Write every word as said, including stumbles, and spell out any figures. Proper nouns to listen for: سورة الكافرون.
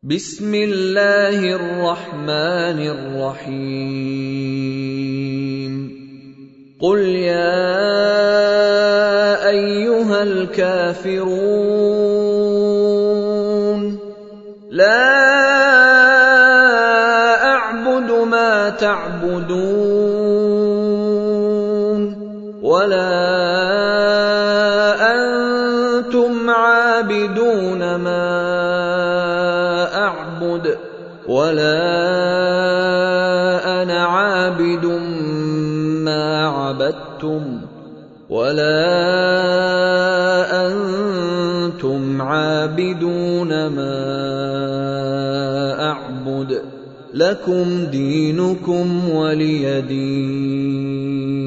بسم الله الرحمن الرحيم قل يا أيها الكافرون لا أعبد ما تعبدون ولا أنتم عابدون ما ولا أنا عابد ما عبدتم ولا أنتم عابدون ما أعبد لكم دينكم ولي دين.